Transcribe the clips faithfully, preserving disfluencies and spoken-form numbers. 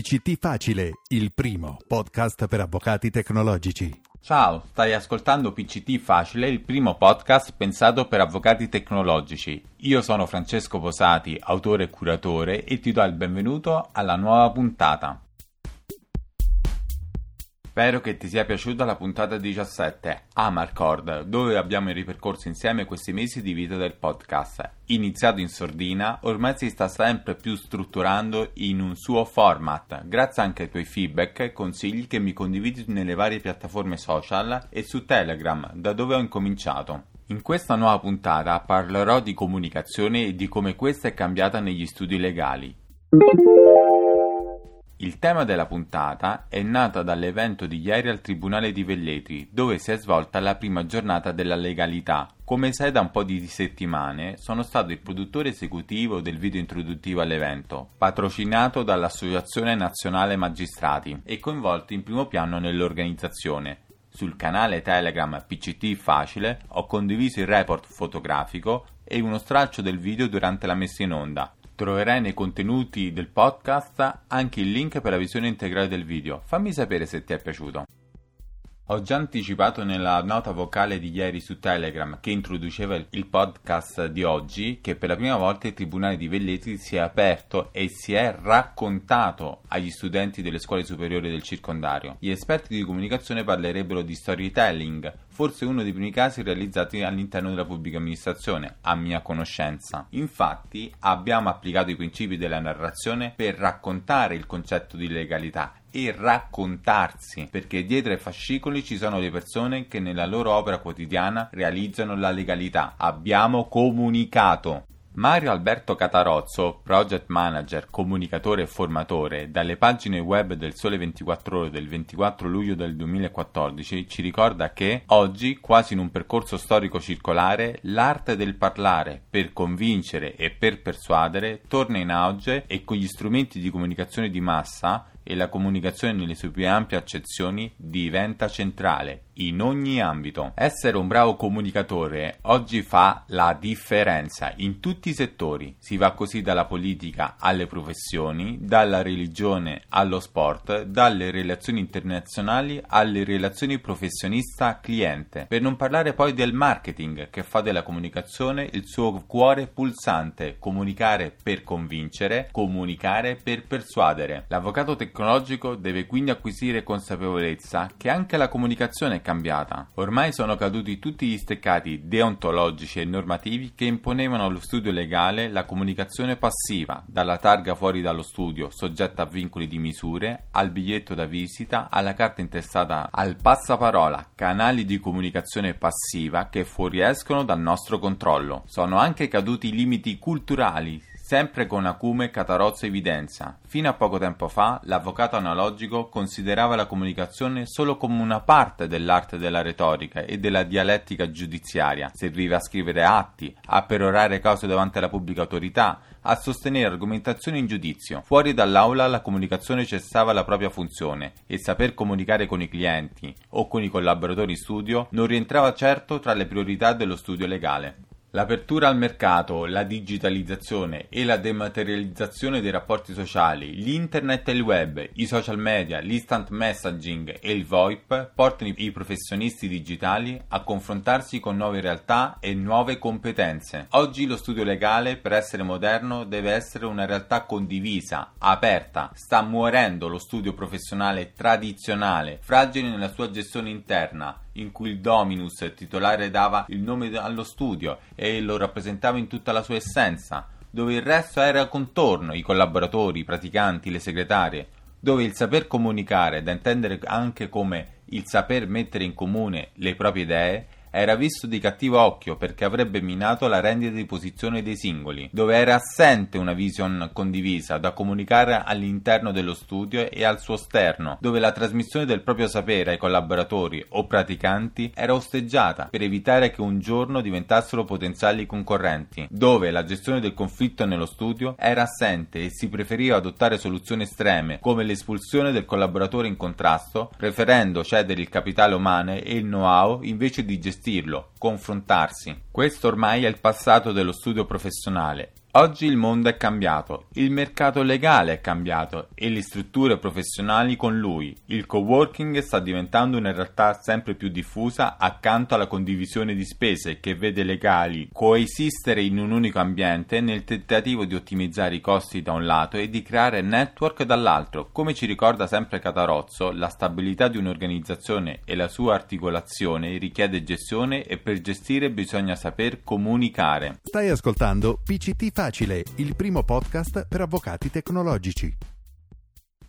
P C T Facile, il primo podcast per avvocati tecnologici. Ciao, stai ascoltando P C T Facile, il primo podcast pensato per avvocati tecnologici. Io sono Francesco Posati, autore e curatore, e ti do il benvenuto alla nuova puntata. Spero che ti sia piaciuta la puntata diciassette, AmarCord, dove abbiamo ripercorso insieme questi mesi di vita del podcast. Iniziato in sordina, ormai si sta sempre più strutturando in un suo format, grazie anche ai tuoi feedback e consigli che mi condividi nelle varie piattaforme social e su Telegram, da dove ho incominciato. In questa nuova puntata parlerò di comunicazione e di come questa è cambiata negli studi legali. Il tema della puntata è nato dall'evento di ieri al Tribunale di Velletri, dove si è svolta la prima giornata della legalità. Come sai, da un po' di settimane sono stato il produttore esecutivo del video introduttivo all'evento, patrocinato dall'Associazione Nazionale Magistrati e coinvolto in primo piano nell'organizzazione. Sul canale Telegram P C T Facile ho condiviso il report fotografico e uno stralcio del video durante la messa in onda. Troverai nei contenuti del podcast anche il link per la visione integrale del video. Fammi sapere se ti è piaciuto. Ho già anticipato nella nota vocale di ieri su Telegram, che introduceva il podcast di oggi, che per la prima volta il Tribunale di Velletri si è aperto e si è raccontato agli studenti delle scuole superiori del circondario. Gli esperti di comunicazione parlerebbero di storytelling, forse uno dei primi casi realizzati all'interno della pubblica amministrazione, a mia conoscenza. Infatti, abbiamo applicato i principi della narrazione per raccontare il concetto di legalità e raccontarsi, perché dietro ai fascicoli ci sono le persone che nella loro opera quotidiana realizzano la legalità. Abbiamo comunicato. Mario Alberto Catarozzo, project manager, comunicatore e formatore, dalle pagine web del Sole ventiquattro Ore del ventiquattro luglio del duemilaquattordici, ci ricorda che oggi, quasi in un percorso storico circolare, l'arte del parlare per convincere e per persuadere torna in auge e con gli strumenti di comunicazione di massa e la comunicazione nelle sue più ampie accezioni diventa centrale in ogni ambito. Essere un bravo comunicatore oggi fa la differenza in tutti i settori. Si va così dalla politica alle professioni, dalla religione allo sport, dalle relazioni internazionali alle relazioni professionista-cliente. Per non parlare poi del marketing, che fa della comunicazione il suo cuore pulsante. Comunicare per convincere, comunicare per persuadere. L'avvocato tecnologico deve quindi acquisire consapevolezza che anche la comunicazione è cambiata. Ormai sono caduti tutti gli steccati deontologici e normativi che imponevano allo studio legale la comunicazione passiva, dalla targa fuori dallo studio, soggetta a vincoli di misure, al biglietto da visita, alla carta intestata, al passaparola, canali di comunicazione passiva che fuoriescono dal nostro controllo. Sono anche caduti i limiti culturali, sempre con acume Catarozzo evidenzia. Fino a poco tempo fa l'avvocato analogico considerava la comunicazione solo come una parte dell'arte della retorica e della dialettica giudiziaria. Serviva a scrivere atti, a perorare cause davanti alla pubblica autorità, a sostenere argomentazioni in giudizio. Fuori dall'aula la comunicazione cessava la propria funzione e saper comunicare con i clienti o con i collaboratori in studio non rientrava certo tra le priorità dello studio legale. L'apertura al mercato, la digitalizzazione e la dematerializzazione dei rapporti sociali, l'internet e il web, i social media, l'instant messaging e il VoIP portano i professionisti digitali a confrontarsi con nuove realtà e nuove competenze. Oggi lo studio legale, per essere moderno, deve essere una realtà condivisa, aperta. Sta muorendo lo studio professionale tradizionale, fragile nella sua gestione interna, in cui il dominus titolare dava il nome allo studio e lo rappresentava in tutta la sua essenza, dove il resto era contorno, i collaboratori, i praticanti, le segretarie, dove il saper comunicare, da intendere anche come il saper mettere in comune le proprie idee, era visto di cattivo occhio perché avrebbe minato la rendita di posizione dei singoli, dove era assente una vision condivisa da comunicare all'interno dello studio e al suo esterno, dove la trasmissione del proprio sapere ai collaboratori o praticanti era osteggiata per evitare che un giorno diventassero potenziali concorrenti, dove la gestione del conflitto nello studio era assente e si preferiva adottare soluzioni estreme come l'espulsione del collaboratore in contrasto, preferendo cedere il capitale umano e il know-how invece di gestire, confrontarsi. Questo ormai è il passato dello studio professionale Oggi il mondo è cambiato, il mercato legale è cambiato e le strutture professionali con lui. Il coworking sta diventando una realtà sempre più diffusa accanto alla condivisione di spese che vede legali coesistere in un unico ambiente nel tentativo di ottimizzare i costi da un lato e di creare network dall'altro. Come ci ricorda sempre Catarozzo, la stabilità di un'organizzazione e la sua articolazione richiede gestione e per gestire bisogna saper comunicare. Stai ascoltando P C T Facile, il primo podcast per avvocati tecnologici.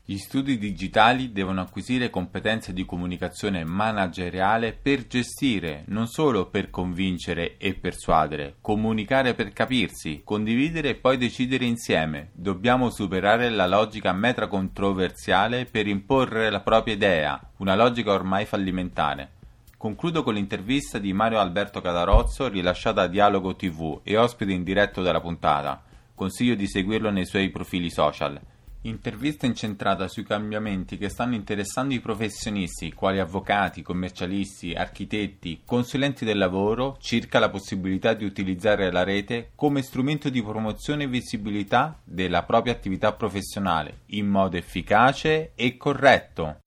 Gli studi digitali devono acquisire competenze di comunicazione manageriale per gestire, non solo per convincere e persuadere, comunicare per capirsi, condividere e poi decidere insieme. Dobbiamo superare la logica metacontroversiale per imporre la propria idea, una logica ormai fallimentare. Concludo con l'intervista di Mario Alberto Catarozzo rilasciata a Dialogo T V e ospite in diretto della puntata. Consiglio di seguirlo nei suoi profili social. Intervista incentrata sui cambiamenti che stanno interessando i professionisti, quali avvocati, commercialisti, architetti, consulenti del lavoro, circa la possibilità di utilizzare la rete come strumento di promozione e visibilità della propria attività professionale in modo efficace e corretto.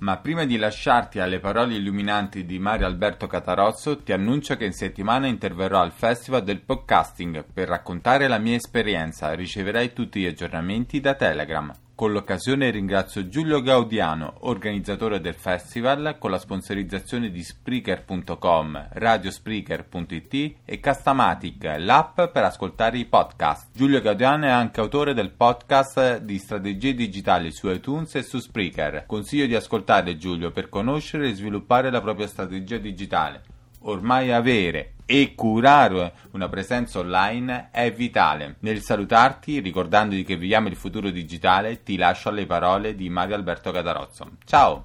Ma prima di lasciarti alle parole illuminanti di Mario Alberto Catarozzo, ti annuncio che in settimana interverrò al Festival del Podcasting per raccontare la mia esperienza. Riceverai tutti gli aggiornamenti da Telegram. Con l'occasione ringrazio Giulio Gaudiano, organizzatore del festival, con la sponsorizzazione di Spreaker punto com, Radiospreaker punto it e Castamatic, l'app per ascoltare i podcast. Giulio Gaudiano è anche autore del podcast di strategie digitali su iTunes e su Spreaker. Consiglio di ascoltare Giulio per conoscere e sviluppare la propria strategia digitale. Ormai avere e curare una presenza online è vitale. Nel salutarti, ricordandoti che viviamo il futuro digitale, ti lascio alle parole di Mario Alberto Catarozzo. Ciao!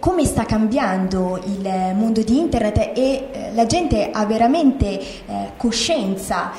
Come sta cambiando il mondo di internet e la gente ha veramente coscienza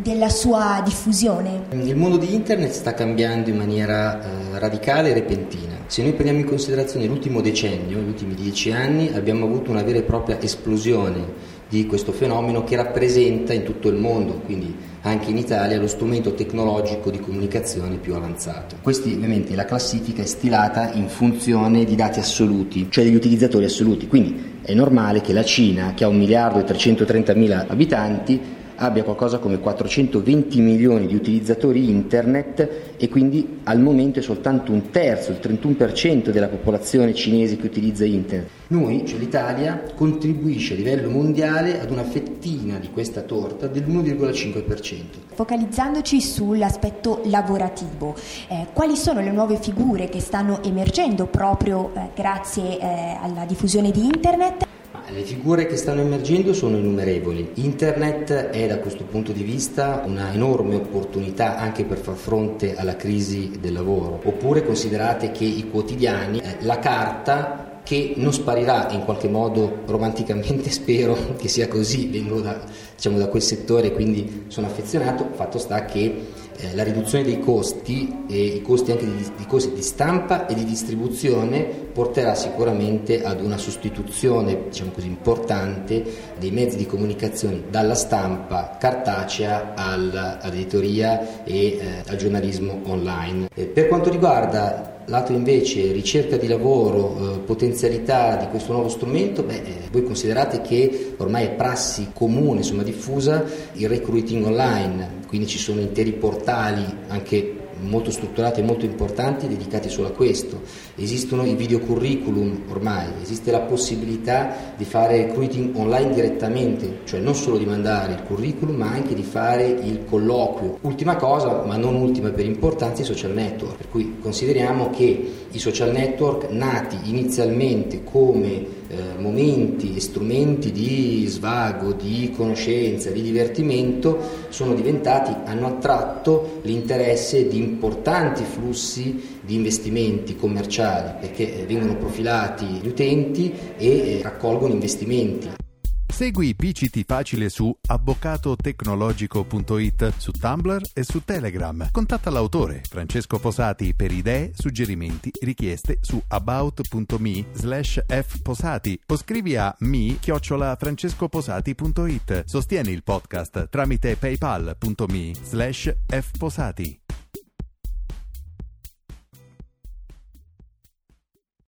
della sua diffusione? Il mondo di internet sta cambiando in maniera radicale e repentina. Se noi prendiamo in considerazione l'ultimo decennio, gli ultimi dieci anni, abbiamo avuto una vera e propria esplosione di questo fenomeno che rappresenta in tutto il mondo, quindi anche in Italia, lo strumento tecnologico di comunicazione più avanzato. Questi ovviamente la classifica è stilata in funzione di dati assoluti, cioè degli utilizzatori assoluti, quindi è normale che la Cina, che ha un miliardo e trecentotrenta mila abitanti, abbia qualcosa come quattrocentoventi milioni di utilizzatori internet e quindi al momento è soltanto un terzo, il trentuno per cento della popolazione cinese che utilizza internet. Noi, cioè l'Italia, contribuisce a livello mondiale ad una fettina di questa torta dell'uno virgola cinque per cento. Focalizzandoci sull'aspetto lavorativo, eh, quali sono le nuove figure che stanno emergendo proprio eh, grazie eh, alla diffusione di internet? Le figure che stanno emergendo sono innumerevoli. Internet è da questo punto di vista una enorme opportunità anche per far fronte alla crisi del lavoro. Oppure considerate che i quotidiani, eh, la carta che non sparirà in qualche modo, romanticamente spero che sia così, vengo da, diciamo, da quel settore, quindi sono affezionato, fatto sta che eh, la riduzione dei costi e i costi anche di, di costi di stampa e di distribuzione porterà sicuramente ad una sostituzione, diciamo così, importante dei mezzi di comunicazione dalla stampa cartacea alla, all'editoria e eh, al giornalismo online. Eh, per quanto riguarda lato invece ricerca di lavoro, eh, potenzialità di questo nuovo strumento, beh, eh, voi considerate che ormai è prassi comune, insomma diffusa, il recruiting online, quindi ci sono interi portali anche molto strutturati e molto importanti dedicati solo a questo. Esistono i video curriculum ormai, esiste la possibilità di fare recruiting online direttamente, cioè non solo di mandare il curriculum ma anche di fare il colloquio. Ultima cosa, ma non ultima per importanza, i social network, per cui consideriamo che i social network nati inizialmente come eh, momenti e strumenti di svago, di conoscenza, di divertimento sono diventati, hanno attratto l'interesse di importanti flussi di investimenti commerciali perché vengono profilati gli utenti e raccolgono investimenti. Segui P C T Facile su avvocatotecnologico punto it, su Tumblr e su Telegram. Contatta l'autore Francesco Posati per idee, suggerimenti, richieste su about punto me slash f posati o scrivi a mi chiocciola francescoposati punto it. Sostieni il podcast tramite paypal punto me slash f posati.